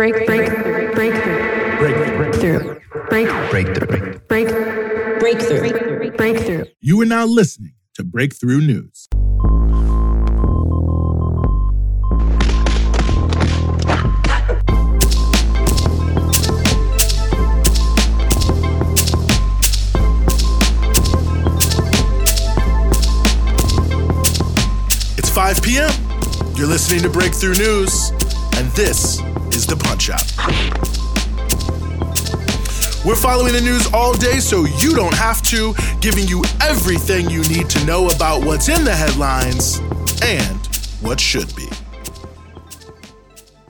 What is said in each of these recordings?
Breakthrough. You are now listening to Breakthrough News. It's 5 p.m. You're listening to Breakthrough News, and this is the Punch Out. We're following the news all day so you don't have to, giving you everything you need to know about what's in the headlines and what should be.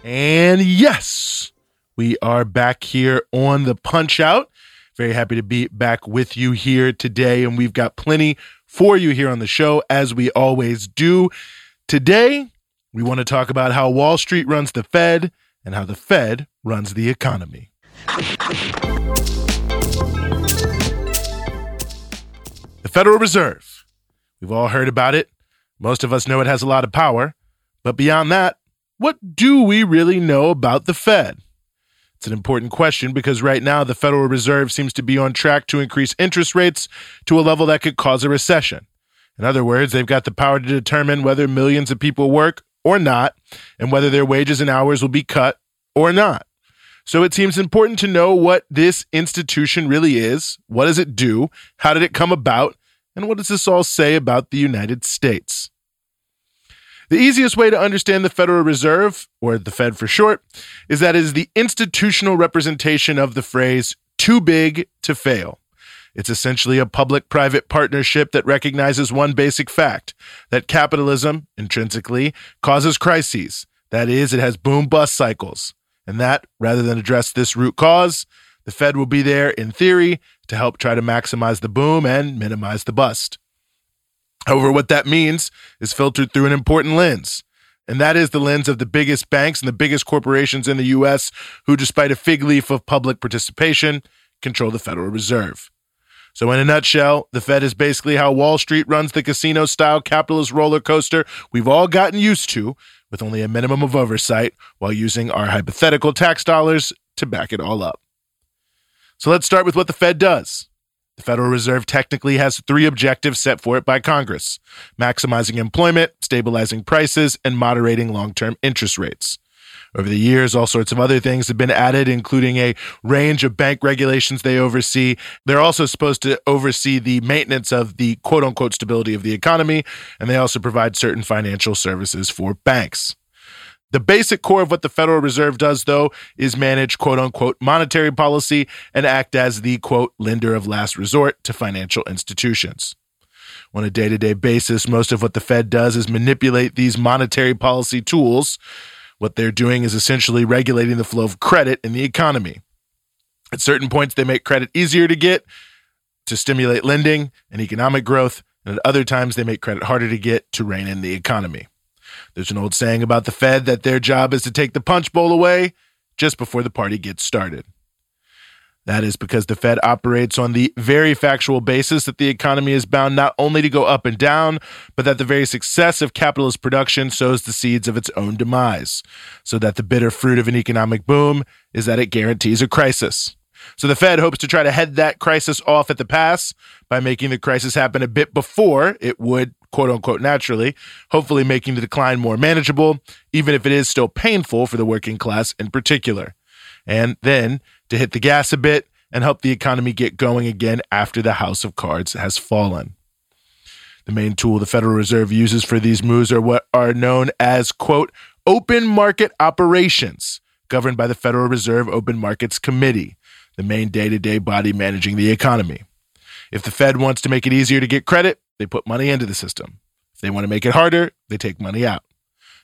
And yes, we are back here on the Punch Out. Very happy to be back with you here today, and we've got plenty for you here on the show, as we always do. Today, we want to talk about how Wall Street runs the Fed and how the Fed runs the economy. The Federal Reserve. We've all heard about it. Most of us know it has a lot of power. But beyond that, what do we really know about the Fed? It's an important question because right now the Federal Reserve seems to be on track to increase interest rates to a level that could cause a recession. In other words, they've got the power to determine whether millions of people work or not, and whether their wages and hours will be cut or not. So it seems important to know what this institution really is, what does it do, how did it come about, and what does this all say about the United States? The easiest way to understand the Federal Reserve, or the Fed for short, is that it is the institutional representation of the phrase, too big to fail. It's essentially a public-private partnership that recognizes one basic fact, that capitalism, intrinsically, causes crises. That is, it has boom-bust cycles. And that, rather than address this root cause, the Fed will be there, in theory, to help try to maximize the boom and minimize the bust. However, what that means is filtered through an important lens, and that is the lens of the biggest banks and the biggest corporations in the U.S. who, despite a fig leaf of public participation, control the Federal Reserve. So in a nutshell, the Fed is basically how Wall Street runs the casino-style capitalist roller coaster we've all gotten used to, with only a minimum of oversight, while using our hypothetical tax dollars to back it all up. So let's start with what the Fed does. The Federal Reserve technically has three objectives set for it by Congress: maximizing employment, stabilizing prices, and moderating long-term interest rates. Over the years, all sorts of other things have been added, including a range of bank regulations they oversee. They're also supposed to oversee the maintenance of the quote-unquote stability of the economy, and they also provide certain financial services for banks. The basic core of what the Federal Reserve does, though, is manage quote-unquote monetary policy and act as the quote lender of last resort to financial institutions. On a day-to-day basis, most of what the Fed does is manipulate these monetary policy tools. What they're doing is essentially regulating the flow of credit in the economy. At certain points, they make credit easier to get to stimulate lending and economic growth, and at other times, they make credit harder to get to rein in the economy. There's an old saying about the Fed that their job is to take the punch bowl away just before the party gets started. That is because the Fed operates on the very factual basis that the economy is bound not only to go up and down, but that the very success of capitalist production sows the seeds of its own demise, so that the bitter fruit of an economic boom is that it guarantees a crisis. So the Fed hopes to try to head that crisis off at the pass by making the crisis happen a bit before it would, quote-unquote, naturally, hopefully making the decline more manageable, even if it is still painful for the working class in particular. And then to hit the gas a bit and help the economy get going again after the house of cards has fallen. The main tool the Federal Reserve uses for these moves are what are known as, quote, open market operations, governed by the Federal Reserve Open Markets Committee, the main day-to-day body managing the economy. If the Fed wants to make it easier to get credit, they put money into the system. If they want to make it harder, they take money out.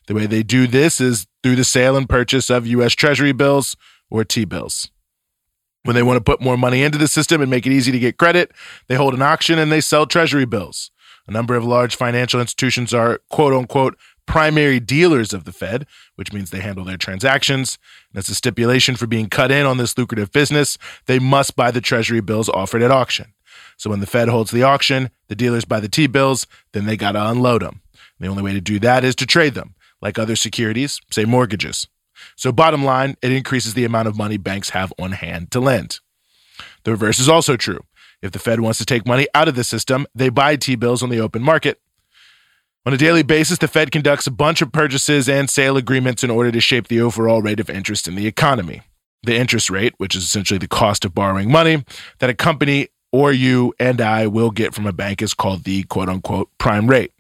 The way they do this is through the sale and purchase of U.S. Treasury bills or T-bills. When they want to put more money into the system and make it easy to get credit, they hold an auction and they sell Treasury bills. A number of large financial institutions are, quote-unquote, primary dealers of the Fed, which means they handle their transactions. And as a stipulation for being cut in on this lucrative business, they must buy the Treasury bills offered at auction. So when the Fed holds the auction, the dealers buy the T-bills, then they got to unload them. And the only way to do that is to trade them, like other securities, say mortgages. So bottom line, it increases the amount of money banks have on hand to lend. The reverse is also true. If the Fed wants to take money out of the system, they buy T-bills on the open market. On a daily basis, the Fed conducts a bunch of purchases and sale agreements in order to shape the overall rate of interest in the economy. The interest rate, which is essentially the cost of borrowing money that a company or you and I will get from a bank, is called the quote-unquote prime rate.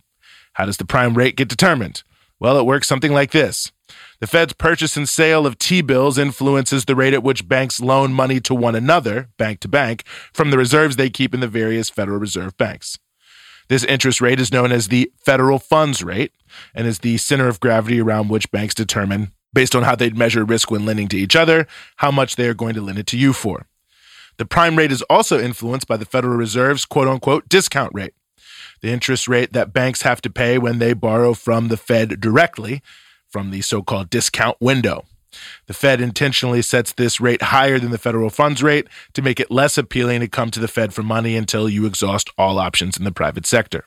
How does the prime rate get determined? Well, it works something like this. The Fed's purchase and sale of T-bills influences the rate at which banks loan money to one another, bank to bank, from the reserves they keep in the various Federal Reserve banks. This interest rate is known as the federal funds rate and is the center of gravity around which banks determine, based on how they'd measure risk when lending to each other, how much they are going to lend it to you for. The prime rate is also influenced by the Federal Reserve's quote-unquote discount rate, the interest rate that banks have to pay when they borrow from the Fed directly from the so-called discount window. The Fed intentionally sets this rate higher than the federal funds rate to make it less appealing to come to the Fed for money until you exhaust all options in the private sector.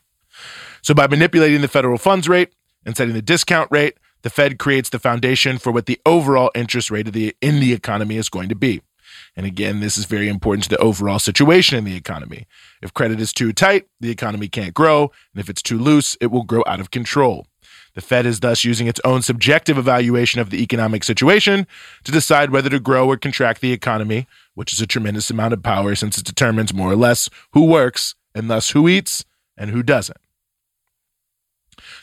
So by manipulating the federal funds rate and setting the discount rate, the Fed creates the foundation for what the overall interest rate in the economy is going to be. And again, this is very important to the overall situation in the economy. If credit is too tight, the economy can't grow, and if it's too loose, it will grow out of control. The Fed is thus using its own subjective evaluation of the economic situation to decide whether to grow or contract the economy, which is a tremendous amount of power since it determines more or less who works and thus who eats and who doesn't.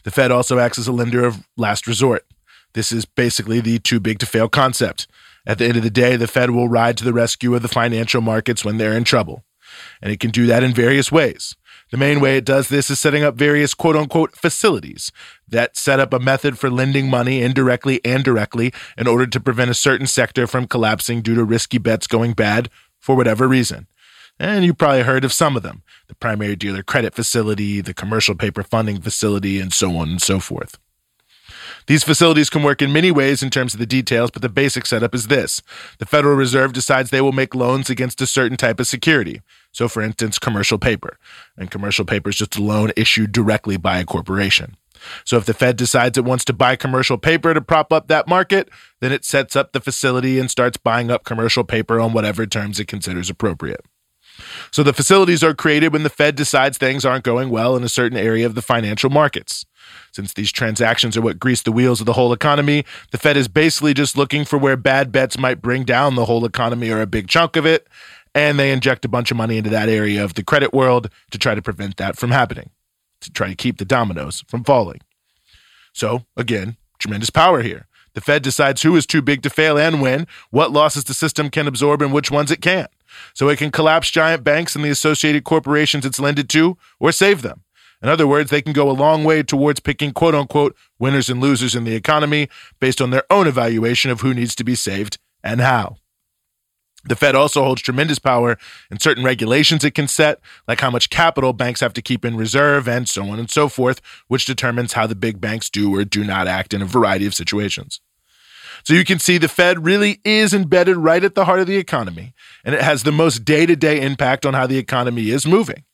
The Fed also acts as a lender of last resort. This is basically the too big to fail concept. At the end of the day, the Fed will ride to the rescue of the financial markets when they're in trouble. And it can do that in various ways. The main way it does this is setting up various quote-unquote facilities that set up a method for lending money indirectly and directly in order to prevent a certain sector from collapsing due to risky bets going bad for whatever reason. And you probably heard of some of them: the primary dealer credit facility, the commercial paper funding facility, and so on and so forth. These facilities can work in many ways in terms of the details, but the basic setup is this. The Federal Reserve decides they will make loans against a certain type of security. So, for instance, commercial paper. And commercial paper is just a loan issued directly by a corporation. So if the Fed decides it wants to buy commercial paper to prop up that market, then it sets up the facility and starts buying up commercial paper on whatever terms it considers appropriate. So the facilities are created when the Fed decides things aren't going well in a certain area of the financial markets. Since these transactions are what grease the wheels of the whole economy, the Fed is basically just looking for where bad bets might bring down the whole economy or a big chunk of it, and they inject a bunch of money into that area of the credit world to try to prevent that from happening, to try to keep the dominoes from falling. So, again, tremendous power here. The Fed decides who is too big to fail and when, what losses the system can absorb and which ones it can't. So it can collapse giant banks and the associated corporations it's lended to, or save them. In other words, they can go a long way towards picking quote-unquote winners and losers in the economy based on their own evaluation of who needs to be saved and how. The Fed also holds tremendous power in certain regulations it can set, like how much capital banks have to keep in reserve and so on and so forth, which determines how the big banks do or do not act in a variety of situations. So you can see the Fed really is embedded right at the heart of the economy, and it has the most day-to-day impact on how the economy is moving.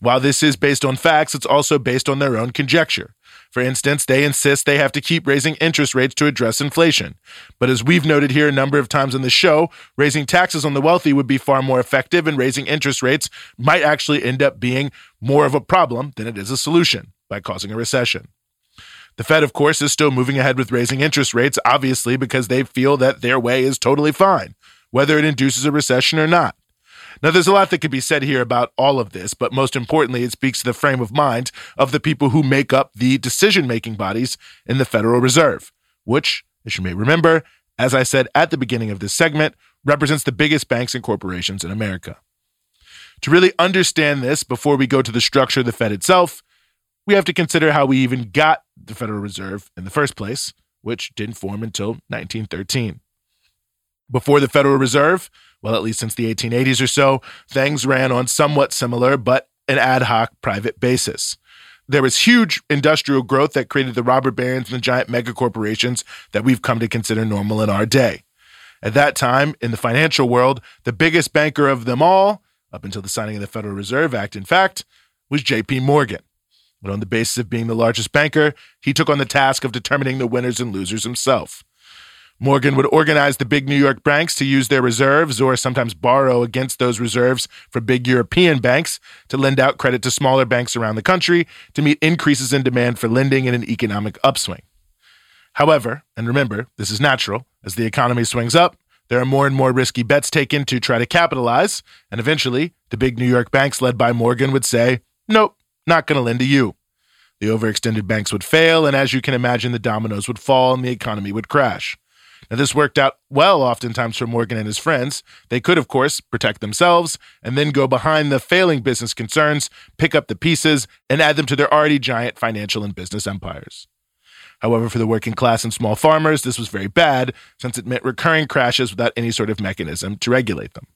While this is based on facts, it's also based on their own conjecture. For instance, they insist they have to keep raising interest rates to address inflation. But as we've noted here a number of times on the show, raising taxes on the wealthy would be far more effective, and raising interest rates might actually end up being more of a problem than it is a solution by causing a recession. The Fed, of course, is still moving ahead with raising interest rates, obviously, because they feel that their way is totally fine, whether it induces a recession or not. Now, there's a lot that could be said here about all of this, but most importantly, it speaks to the frame of mind of the people who make up the decision-making bodies in the Federal Reserve, which, as you may remember, as I said at the beginning of this segment, represents the biggest banks and corporations in America. To really understand this, before we go to the structure of the Fed itself, we have to consider how we even got the Federal Reserve in the first place, which didn't form until 1913. Before the Federal Reserve, well, at least since the 1880s or so, things ran on somewhat similar but an ad hoc private basis. There was huge industrial growth that created the robber barons and the giant megacorporations that we've come to consider normal in our day. At that time, in the financial world, the biggest banker of them all, up until the signing of the Federal Reserve Act, in fact, was J.P. Morgan. But on the basis of being the largest banker, he took on the task of determining the winners and losers himself. Morgan would organize the big New York banks to use their reserves or sometimes borrow against those reserves for big European banks to lend out credit to smaller banks around the country to meet increases in demand for lending in an economic upswing. However, and remember, this is natural, as the economy swings up, there are more and more risky bets taken to try to capitalize, and eventually, the big New York banks led by Morgan would say, "Nope, not going to lend to you." The overextended banks would fail, and as you can imagine, the dominoes would fall and the economy would crash. Now, this worked out well oftentimes for Morgan and his friends. They could, of course, protect themselves and then go behind the failing business concerns, pick up the pieces, and add them to their already giant financial and business empires. However, for the working class and small farmers, this was very bad since it meant recurring crashes without any sort of mechanism to regulate them.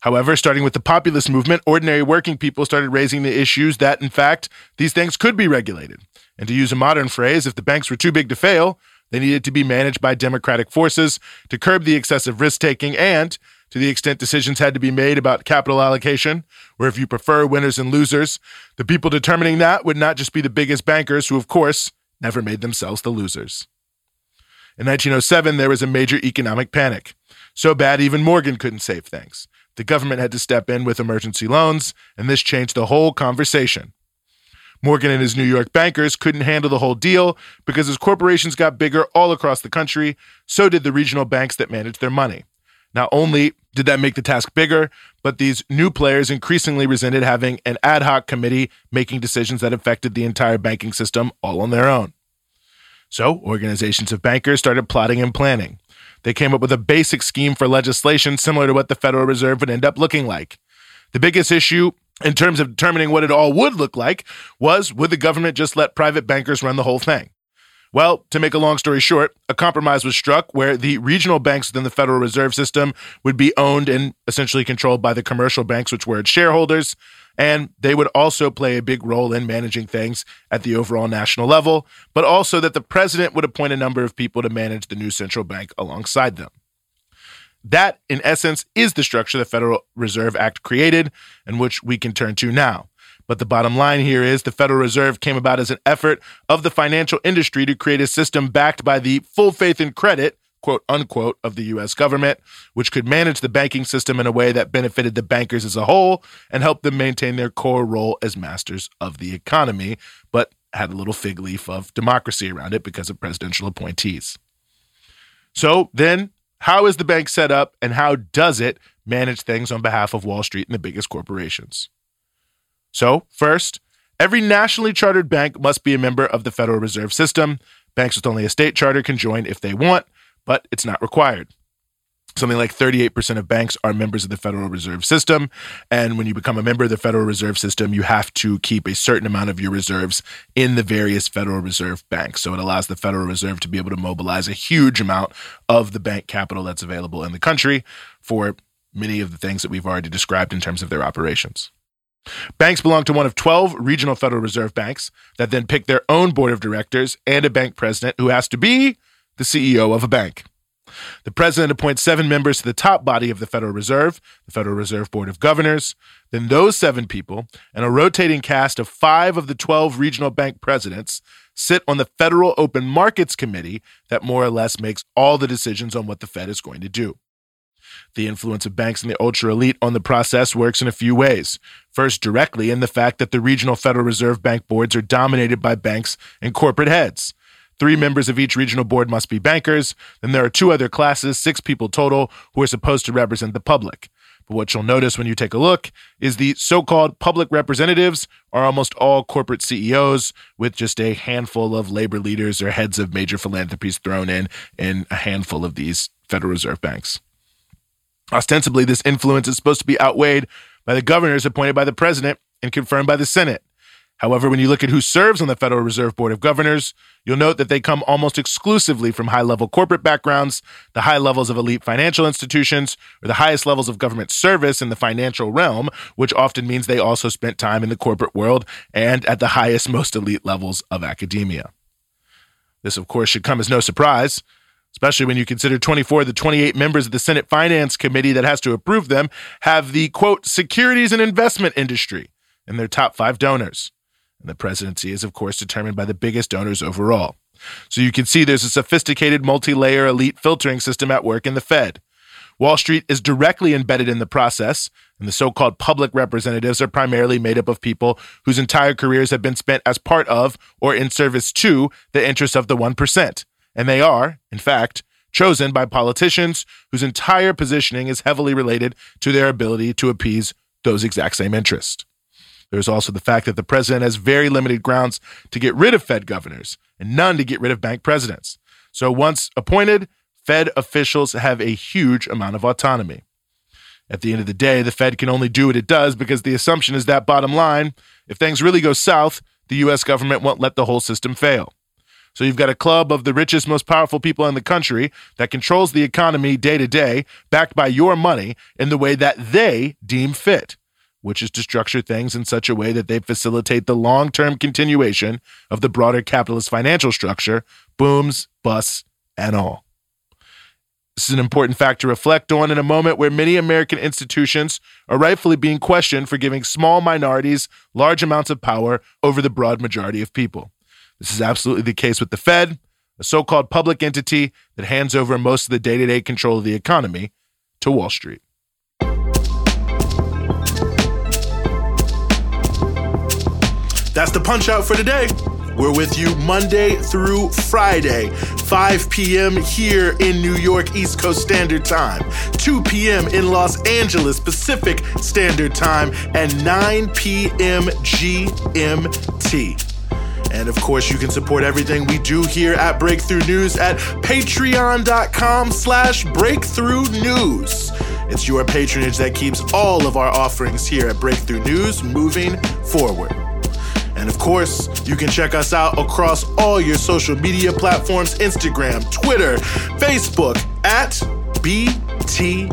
However, starting with the populist movement, ordinary working people started raising the issues that, in fact, these things could be regulated. And to use a modern phrase, if the banks were too big to fail, they needed to be managed by democratic forces to curb the excessive risk-taking and, to the extent decisions had to be made about capital allocation, where if you prefer winners and losers, the people determining that would not just be the biggest bankers who, of course, never made themselves the losers. In 1907, there was a major economic panic. So bad even Morgan couldn't save things. The government had to step in with emergency loans, and this changed the whole conversation. Morgan and his New York bankers couldn't handle the whole deal because as corporations got bigger all across the country, so did the regional banks that managed their money. Not only did that make the task bigger, but these new players increasingly resented having an ad hoc committee making decisions that affected the entire banking system all on their own. So organizations of bankers started plotting and planning. They came up with a basic scheme for legislation similar to what the Federal Reserve would end up looking like. The biggest issue in terms of determining what it all would look like was, would the government just let private bankers run the whole thing? Well, to make a long story short, a compromise was struck where the regional banks within the Federal Reserve System would be owned and essentially controlled by the commercial banks, which were its shareholders, and they would also play a big role in managing things at the overall national level, but also that the president would appoint a number of people to manage the new central bank alongside them. That, in essence, is the structure the Federal Reserve Act created and which we can turn to now. But the bottom line here is the Federal Reserve came about as an effort of the financial industry to create a system backed by the full faith and credit, quote unquote, of the U.S. government, which could manage the banking system in a way that benefited the bankers as a whole and helped them maintain their core role as masters of the economy, but had a little fig leaf of democracy around it because of presidential appointees. So then, how is the bank set up and how does it manage things on behalf of Wall Street and the biggest corporations? So, first, every nationally chartered bank must be a member of the Federal Reserve System. Banks with only a state charter can join if they want, but it's not required. Something like 38% of banks are members of the Federal Reserve System, and when you become a member of the Federal Reserve System, you have to keep a certain amount of your reserves in the various Federal Reserve banks. So it allows the Federal Reserve to be able to mobilize a huge amount of the bank capital that's available in the country for many of the things that we've already described in terms of their operations. Banks belong to one of 12 regional Federal Reserve banks that then pick their own board of directors and a bank president who has to be the CEO of a bank. The president appoints 7 members to the top body of the Federal Reserve Board of Governors. Then those 7 people and a rotating cast of 5 of the 12 regional bank presidents sit on the Federal Open Markets Committee that more or less makes all the decisions on what the Fed is going to do. The influence of banks and the ultra-elite on the process works in a few ways. First, directly in the fact that the regional Federal Reserve Bank boards are dominated by banks and corporate heads. 3 members of each regional board must be bankers, then there are 2 other classes, 6 people total, who are supposed to represent the public. But what you'll notice when you take a look is the so-called public representatives are almost all corporate CEOs, with just a handful of labor leaders or heads of major philanthropies thrown in a handful of these Federal Reserve banks. Ostensibly, this influence is supposed to be outweighed by the governors appointed by the president and confirmed by the Senate. However, when you look at who serves on the Federal Reserve Board of Governors, you'll note that they come almost exclusively from high-level corporate backgrounds, the high levels of elite financial institutions, or the highest levels of government service in the financial realm, which often means they also spent time in the corporate world and at the highest, most elite levels of academia. This, of course, should come as no surprise, especially when you consider 24 of the 28 members of the Senate Finance Committee that has to approve them have the, quote, securities and investment industry in their top 5 donors. And the presidency is, of course, determined by the biggest donors overall. So you can see there's a sophisticated multi-layer elite filtering system at work in the Fed. Wall Street is directly embedded in the process, and the so-called public representatives are primarily made up of people whose entire careers have been spent as part of or in service to the interests of the 1%. And they are, in fact, chosen by politicians whose entire positioning is heavily related to their ability to appease those exact same interests. There's also the fact that the president has very limited grounds to get rid of Fed governors and none to get rid of bank presidents. So once appointed, Fed officials have a huge amount of autonomy. At the end of the day, the Fed can only do what it does because the assumption is that, bottom line, if things really go south, the U.S. government won't let the whole system fail. So you've got a club of the richest, most powerful people in the country that controls the economy day to day, backed by your money in the way that they deem fit, which is to structure things in such a way that they facilitate the long-term continuation of the broader capitalist financial structure, booms, busts, and all. This is an important fact to reflect on in a moment where many American institutions are rightfully being questioned for giving small minorities large amounts of power over the broad majority of people. This is absolutely the case with the Fed, a so-called public entity that hands over most of the day-to-day control of the economy to Wall Street. That's the Punch Out for today. We're with you Monday through Friday, 5 p.m. here in New York East Coast Standard Time, 2 p.m. in Los Angeles Pacific Standard Time, and 9 p.m. GMT. And, of course, you can support everything we do here at Breakthrough News at patreon.com/breakthrough news. It's your patronage that keeps all of our offerings here at Breakthrough News moving forward. And, of course, you can check us out across all your social media platforms, Instagram, Twitter, Facebook, at BT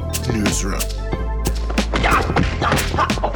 Newsroom.